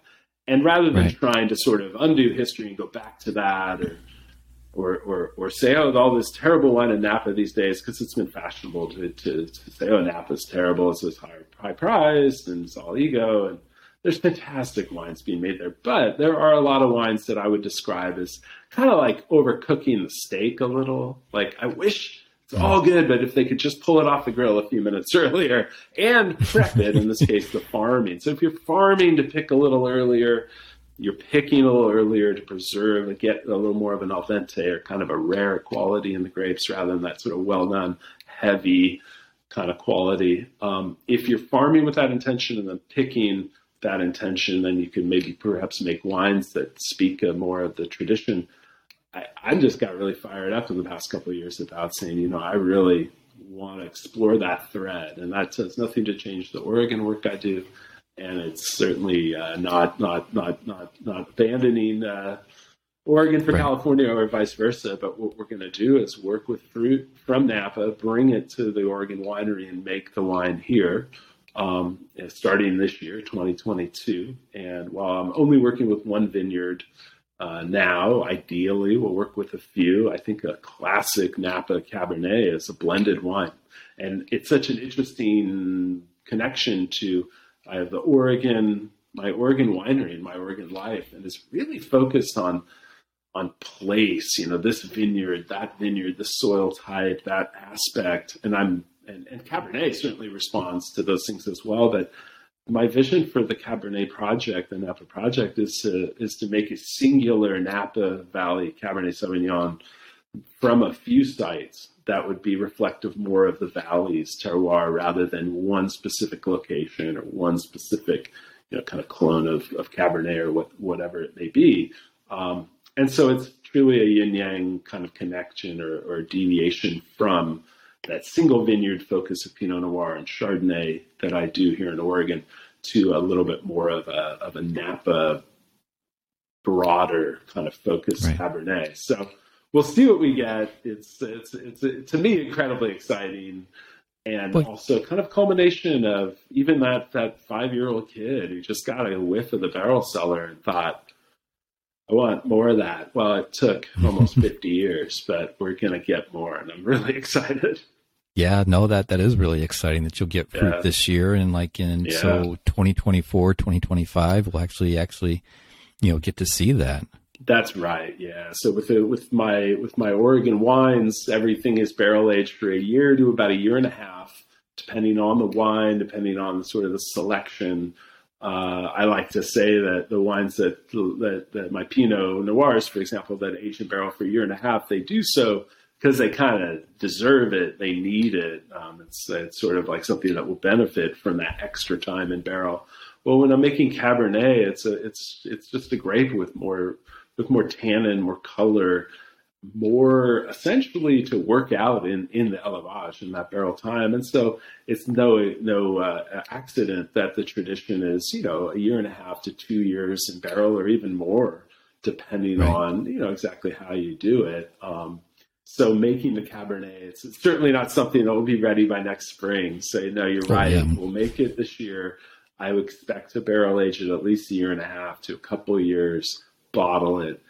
And rather than trying to sort of undo history and go back to that or say, oh, all this terrible wine in Napa these days, because it's been fashionable to say, oh, Napa's terrible, it's this high priced and it's all ego. And there's fantastic wines being made there, but there are a lot of wines that I would describe as kind of like overcooking the steak a little. Like, I wish it's all good, but if they could just pull it off the grill a few minutes earlier and prep it, in this case, the farming. So if you're farming to pick a little earlier, you're picking a little earlier to preserve and get a little more of an al dente or kind of a rare quality in the grapes rather than that sort of well-done, heavy kind of quality. If you're farming with that intention and then picking that intention, then you can maybe perhaps make wines that speak more of the tradition. I just got really fired up in the past couple of years about saying, you know, I really want to explore that thread, and that has nothing to change the Oregon work I do, and it's certainly not abandoning Oregon for California or vice versa. But what we're going to do is work with fruit from Napa, bring it to the Oregon winery, and make the wine here. Starting this year, 2022. And while I'm only working with one vineyard now, ideally we'll work with a few. I think a classic Napa Cabernet is a blended wine. And it's such an interesting connection to my Oregon winery and my Oregon life. And it's really focused on place, you know, this vineyard, that soil type, that aspect. And I'm and Cabernet certainly responds to those things as well. But my vision for the Cabernet project, the Napa project, is to make a singular Napa Valley Cabernet Sauvignon from a few sites that would be reflective more of the valley's terroir rather than one specific location or one specific, kind of clone of Cabernet or whatever it may be. And so it's truly a yin-yang kind of connection or deviation from that single vineyard focus of Pinot Noir and Chardonnay that I do here in Oregon to a little bit more of a Napa broader kind of focus Cabernet. So we'll see what we get. It's to me, incredibly exciting. And also kind of culmination of even that 5-year-old kid who just got a whiff of the barrel cellar and thought, I want more of that. Well, it took almost 50 years, but we're going to get more. And I'm really excited. Yeah, no, that is really exciting that you'll get fruit this year. And so 2024, 2025, we'll actually, get to see that. That's right. Yeah. So with my Oregon wines, everything is barrel aged for a year to about a year and a half, depending on the wine, depending on sort of the selection. I like to say that the wines that my Pinot Noirs, for example, that age in barrel for a year and a half, they do so because they kind of deserve it. They need it. It's sort of like something that will benefit from that extra time in barrel. Well, when I'm making Cabernet, it's just a grape with more tannin, more color, more essentially to work out in the élevage in that barrel time. And so it's no accident that the tradition is, a year and a half to 2 years in barrel or even more, depending on, exactly how you do it. So making the Cabernet, it's certainly not something that will be ready by next spring. So, you're right. Yeah. We'll make it this year. I would expect to barrel age it at least a year and a half to a couple years, bottle it.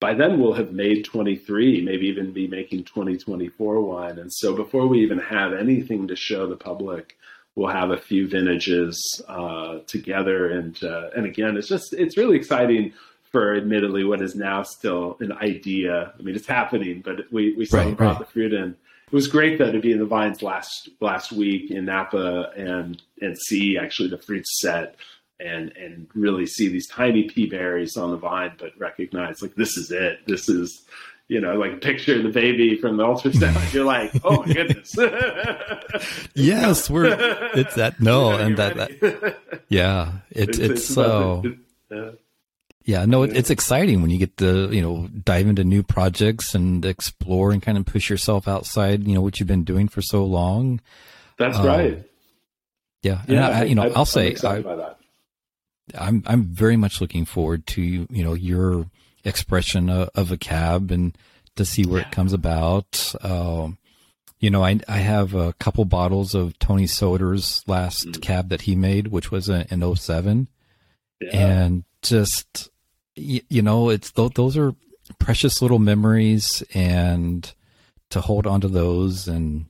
By then we'll have made 23, maybe even be making 2024 wine. And so before we even have anything to show the public, we'll have a few vintages together. And again, it's really exciting for admittedly what is now still an idea. I mean, it's happening, but we still brought the fruit in. It was great though to be in the vines last week in Napa and see actually the fruit set. And really see these tiny pea berries on the vine, but recognize this is it. This is, picture the baby from the ultrasound. You're like, oh my goodness. Yes, it's that. No, and that. Yeah, it's so. Yeah, no, it's exciting when you get to dive into new projects and explore and kind of push yourself outside. What you've been doing for so long. That's right. Yeah, and I'm excited by that. I'm very much looking forward to, your expression of a cab and to see where it comes about. I have a couple bottles of Tony Soder's last cab that he made, which was an 07. Yeah. And just, those are precious little memories, and to hold onto those and,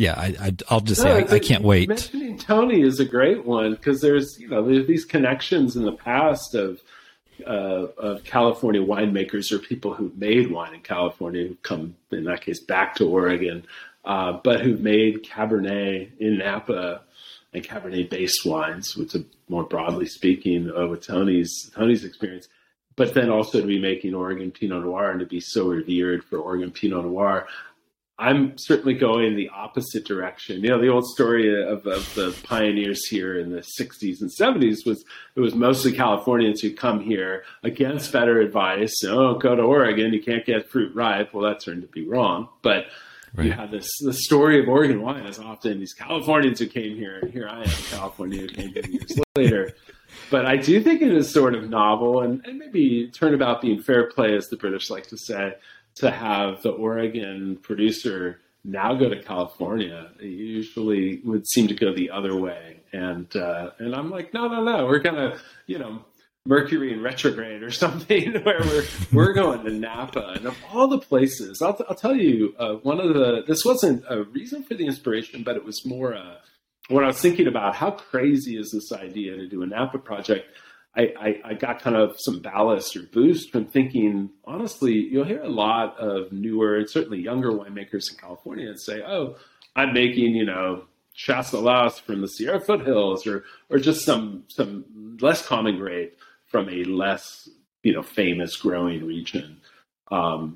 I can't wait. Mentioning Tony is a great one because there's these connections in the past of California winemakers or people who've made wine in California who come, in that case, back to Oregon, but who've made Cabernet in Napa and Cabernet-based wines, which are more broadly speaking with Tony's experience. But then also to be making Oregon Pinot Noir and to be so revered for Oregon Pinot Noir. I'm certainly going in the opposite direction. The old story of the pioneers here in the 60s and 70s was it was mostly Californians who come here against better advice. Oh, go to Oregon, you can't get fruit ripe. Well, that turned to be wrong. But you have the story of Oregon wine is often these Californians who came here, and here I am, California, who came 2 years later. But I do think it is sort of novel and maybe turnabout being fair play, as the British like to say, to have the Oregon producer now go to California. It usually would seem to go the other way. And I'm like, no, we're gonna, Mercury in retrograde or something where we're going to Napa. And of all the places, I'll tell you, this wasn't a reason for the inspiration, but it was more when I was thinking about how crazy is this idea to do a Napa project. I got kind of some ballast or boost from thinking, honestly, you'll hear a lot of newer and certainly younger winemakers in California that say, oh, I'm making, you know, Chasselas from the Sierra foothills or just some less common grape from a less, you know, famous growing region. And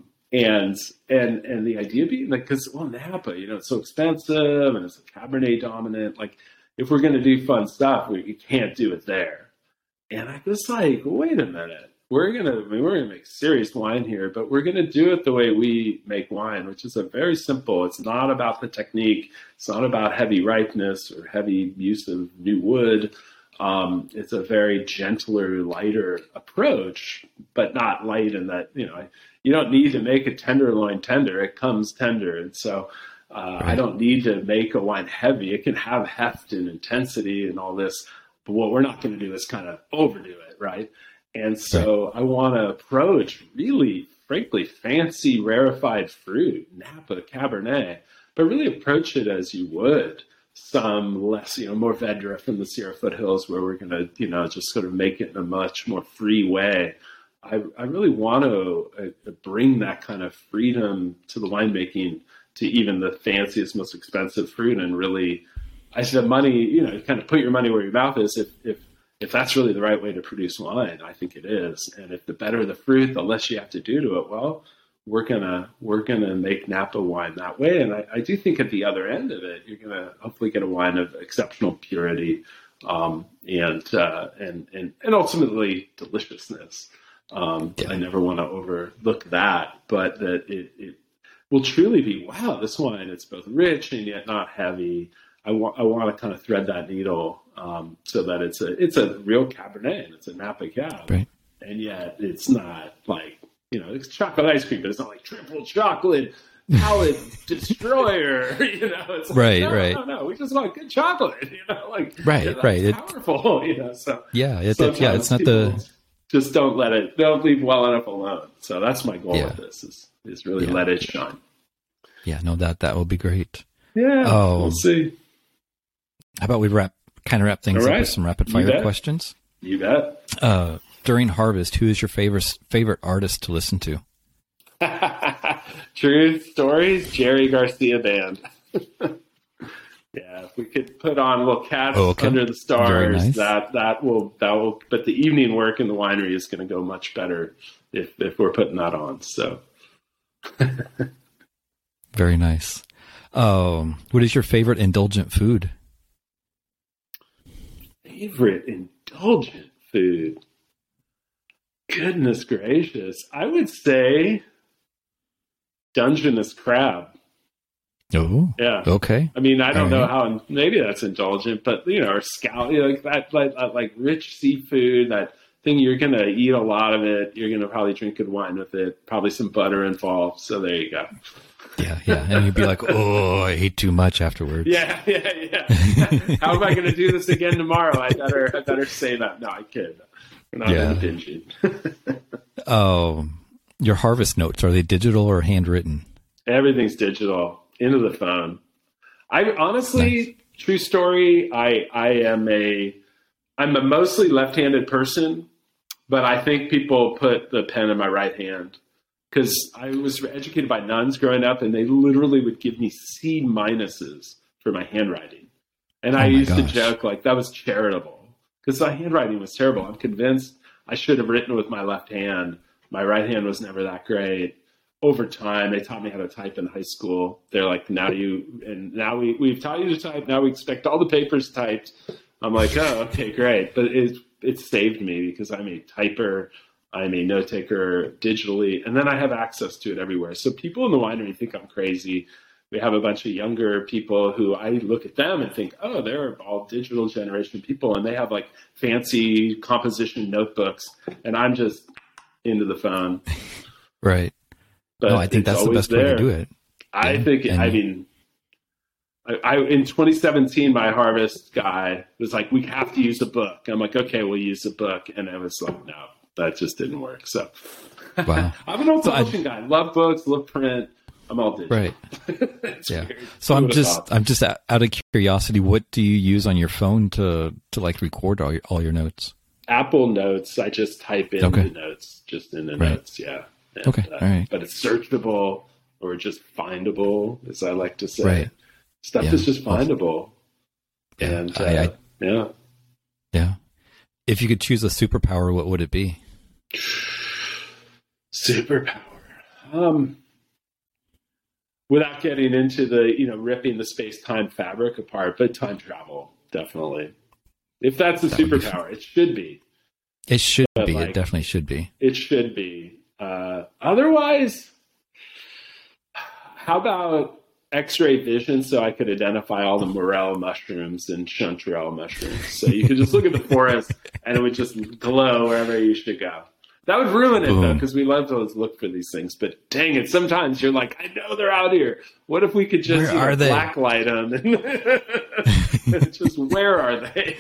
the idea being like, cause well, Napa, you know, it's so expensive and it's Cabernet dominant. Like if we're going to do fun stuff, we can't do it there. And I was like, wait a minute, we're going to make serious wine here, but we're going to do it the way we make wine, which is a very simple, it's not about the technique. It's not about heavy ripeness or heavy use of new wood. It's a very gentler, lighter approach, but not light in that, you know, you don't need to make a tenderloin tender. It comes tender. And so I don't need to make a wine heavy. It can have heft and intensity and all this. But what we're not going to do is kind of overdo it, right? And so I want to approach really, frankly, fancy rarefied fruit, Napa, Cabernet, but really approach it as you would some less, you know, more Vedra from the Sierra foothills, where we're going to, you know, just sort of make it in a much more free way. I really want to bring that kind of freedom to the winemaking, to even the fanciest, most expensive fruit, and really. I said, money, you know, kind of put your money where your mouth is. If that's really the right way to produce wine, I think it is. And if the better the fruit, the less you have to do to it. Well, we're gonna make Napa wine that way. And I do think at the other end of it, you're gonna hopefully get a wine of exceptional purity, and ultimately deliciousness. I never want to overlook that, but that it will truly be, wow, this wine, it's both rich and yet not heavy. I want to kind of thread that needle so that it's a real Cabernet and it's a Napa Cab, right. And yet it's not like, you know, it's chocolate ice cream, but it's not like triple chocolate palate destroyer. You know, it's like, no, we just want good chocolate. You know, like it's powerful. You know, so it's not the. Just don't leave well enough alone. So that's my goal with this is really let it shine. Yeah, no, that will be great. Yeah. Oh, we'll see. How about we wrap things up with some rapid fire questions? You bet. During harvest, who is your favorite artist to listen to? True stories, Jerry Garcia Band. Yeah, if we could put on a little Cats Under the Stars, nice. that will. But the evening work in the winery is going to go much better if we're putting that on. So. Very nice. What is your favorite indulgent food? Favorite indulgent food? Goodness gracious. I would say Dungeness crab. Oh, yeah. Okay. I mean, I don't know how, maybe that's indulgent, but you know, or scallop, you know, like rich seafood, that thing you're going to eat a lot of it. You're going to probably drink good wine with it, probably some butter involved. So there you go. Yeah. And you'd be like, oh, I ate too much afterwards. Yeah. How am I going to do this again tomorrow? I better save up. No, I kid. We're not binging. Oh, your harvest notes, are they digital or handwritten? Everything's digital, into the phone. I honestly, True story, I'm a mostly left-handed person, but I think people put the pen in my right hand. Because I was educated by nuns growing up, and they literally would give me C- for my handwriting. And I used to joke, like, that was charitable. Because my handwriting was terrible. I'm convinced I should have written with my left hand. My right hand was never that great. Over time, they taught me how to type in high school. They're like, now we've taught you to type. Now we expect all the papers typed. I'm like, oh, okay, great. But it saved me, because I'm a typer. I'm a note taker digitally, and then I have access to it everywhere. So people in the winery think I'm crazy. We have a bunch of younger people who I look at them and think, oh, they're all digital generation people, and they have like fancy composition notebooks, and I'm just into the phone. Right. But no, I think that's the best way to do it. I in 2017, my harvest guy was like, we have to use a book. I'm like, okay, we'll use a book. And I was like, no. That just didn't work. So wow. I'm an old publishing guy. Love books, love print. I'm all digital. Right. Weird. So I'm just out of curiosity, what do you use on your phone to like record all your notes? Apple Notes, I just type in the notes, just in the notes. Yeah. And, all right. But it's searchable or just findable, as I like to say. Right. Stuff is just findable. Yeah. And if you could choose a superpower, what would it be? Superpower. Without getting into the, ripping the space-time fabric apart, but time travel, definitely. If that's a superpower, it should be. It should be. It definitely should be. It should be. Otherwise, how about X-ray vision so I could identify all the morel mushrooms and chanterelle mushrooms? So you could just look at the forest and it would just glow wherever you should go. That would ruin it, though, because we love to always look for these things. But dang it, sometimes you're like, I know they're out here. What if we could just blacklight them? And just where are they?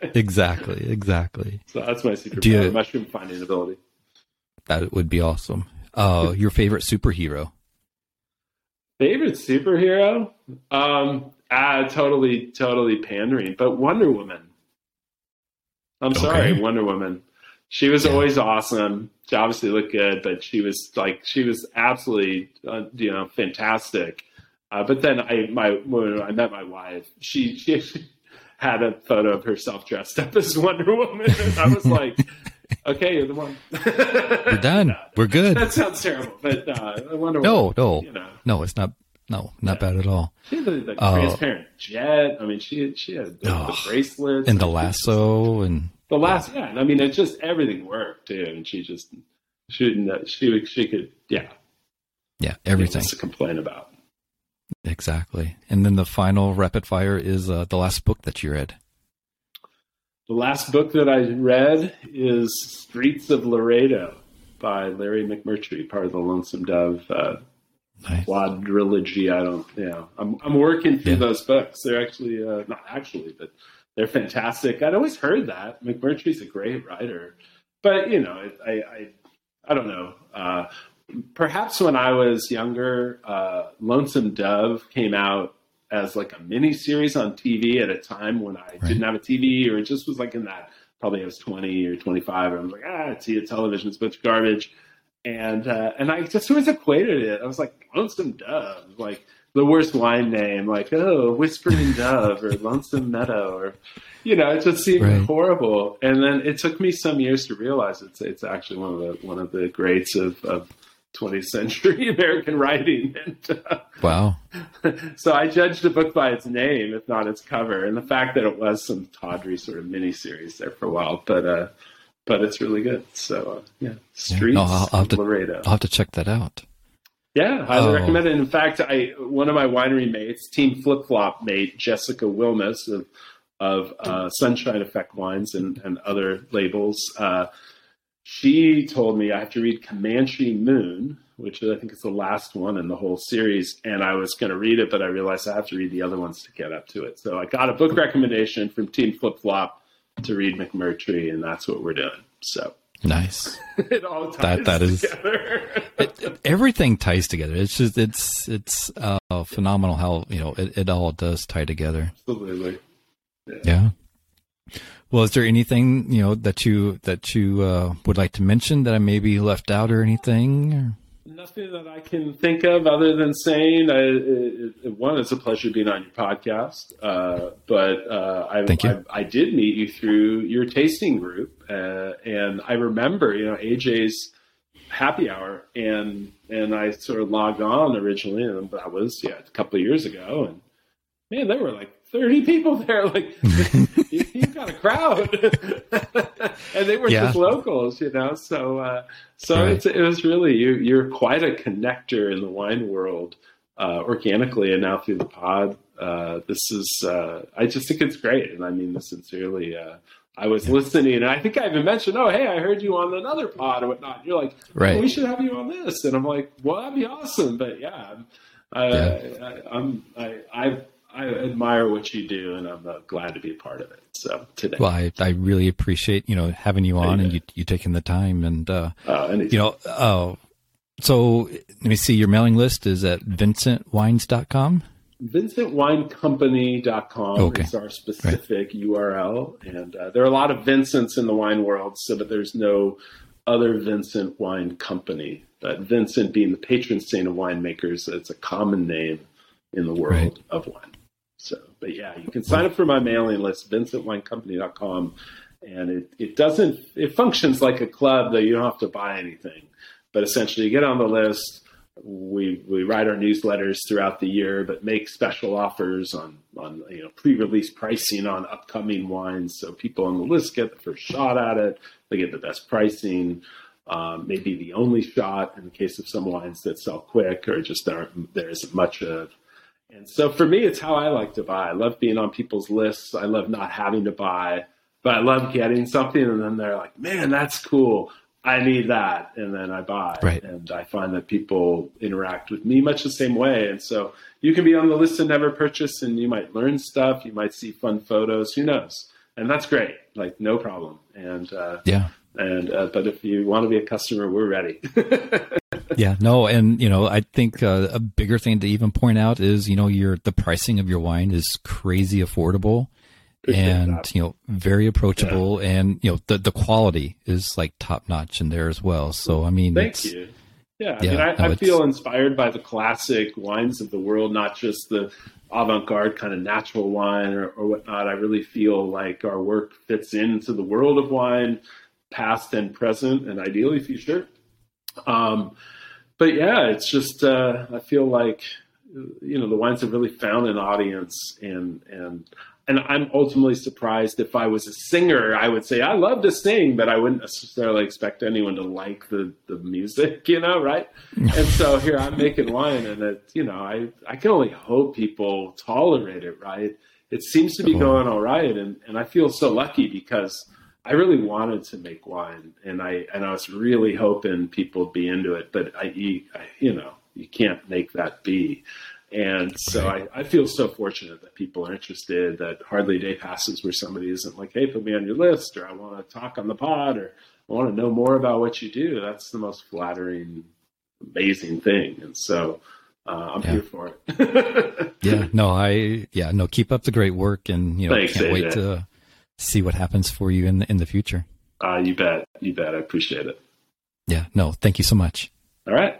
Exactly. So that's my superpower, mushroom finding ability. That would be awesome. Your favorite superhero? Favorite superhero? Totally pandering, but Wonder Woman. I'm sorry, Wonder Woman. She was always awesome. She obviously looked good, but she was absolutely, fantastic. But then when I met my wife, she had a photo of herself dressed up as Wonder Woman. And I was like, okay, you're the one. We're done. We're good. That sounds terrible, but Wonder Woman. No, no, it's not. No, not bad at all. She had the transparent jet. I mean, she had the bracelets. And the lasso and... The last, yeah. I mean, it just, everything worked, too. And she just, she could, yeah, everything to complain about. Exactly. And then the final rapid fire is the last book that you read. The last book that I read is Streets of Laredo by Larry McMurtry, part of the Lonesome Dove quadrilogy. I'm working through those books. They're actually, not actually, but they're fantastic. I'd always heard that McMurtry's a great writer, but I don't know. Perhaps when I was younger, Lonesome Dove came out as like a mini series on TV at a time when I didn't have a TV, or it just was like in that, probably I was 20 or 25. And I was like, see a television, it's a bunch of garbage. And I just always equated it. I was like, Lonesome Dove, like, the worst wine name, like, Whispering Dove or Lonesome Meadow, or, it just seemed horrible. And then it took me some years to realize it's actually one of the greats of 20th century American writing. And, wow. So I judged a book by its name, if not its cover. And the fact that it was some tawdry sort of miniseries there for a while, but it's really good. So Streets of Laredo. I'll have to check that out. Yeah, highly recommend it. In fact, one of my winery mates, Team Flip Flop mate Jessica Wilmes of Sunshine Effect Wines and other labels, she told me I have to read Comanche Moon, which I think is the last one in the whole series, and I was going to read it, but I realized I have to read the other ones to get up to it. So I got a book recommendation from Team Flip Flop to read McMurtry, and that's what we're doing. So. Nice. It all ties together. Everything ties together. It's just it's phenomenal how it all does tie together. Absolutely. Yeah. Well, is there anything that you would like to mention that I maybe left out or anything? Or? Nothing that I can think of other than saying, one, it's a pleasure being on your podcast. I did meet you through your tasting group. And I remember, AJ's happy hour and I sort of logged on originally, and that was a couple of years ago. And man, there were like 30 people there. Like you got a crowd, and they were just locals, So, it was really you're quite a connector in the wine world, organically, and now through the pod. This is I just think it's great, and I mean this sincerely. I was listening, and I think I even mentioned, oh, hey, I heard you on another pod or whatnot. And you're like, well, we should have you on this, and I'm like, well, that'd be awesome. But I admire what you do, and I'm glad to be a part of it. So today, well, I really appreciate having you on and you taking the time, and so let me see, your mailing list is at vincentwines.com. VincentWineCompany.com is our specific URL. And there are a lot of Vincents in the wine world, so but there's no other Vincent Wine Company. But Vincent being the patron saint of winemakers, it's a common name in the world of wine. So, but yeah, you can sign up for my mailing list, VincentWineCompany.com. And it functions like a club, though you don't have to buy anything. But essentially, you get on the list. We write our newsletters throughout the year, but make special offers on pre-release pricing on upcoming wines. So people on the list get the first shot at it. They get the best pricing, maybe the only shot in the case of some wines that sell quick or just there isn't much of. And so for me, it's how I like to buy. I love being on people's lists. I love not having to buy, but I love getting something. And then they're like, man, that's cool. I need that. And then I buy. Right. And I find that people interact with me much the same way. And so you can be on the list and never purchase, and you might learn stuff. You might see fun photos, who knows? And that's great. Like no problem. And, but if you want to be a customer, we're ready. And I think a bigger thing to even point out is, the pricing of your wine is crazy affordable. Very approachable, and the quality is like top notch in there as well. So I mean, thank you. Yeah, I feel inspired by the classic wines of the world, not just the avant-garde kind of natural wine or whatnot. I really feel like our work fits into the world of wine, past and present, and ideally future. But yeah, it's just I feel like the wines have really found an audience And I'm ultimately surprised. If I was a singer, I would say I love to sing, but I wouldn't necessarily expect anyone to like the music, right? And so here I'm making wine, and I can only hope people tolerate it, right? It seems to be going all right, and I feel so lucky because I really wanted to make wine, and I was really hoping people would be into it, but you can't make that be. And so I feel so fortunate that people are interested, that hardly a day passes where somebody isn't like, hey, put me on your list, or I want to talk on the pod, or I want to know more about what you do. That's the most flattering, amazing thing. And so I'm here for it. Keep up the great work, and, thanks, can't AJ. Wait to see what happens for you in the future. You bet. I appreciate it. Yeah, no, thank you so much. All right.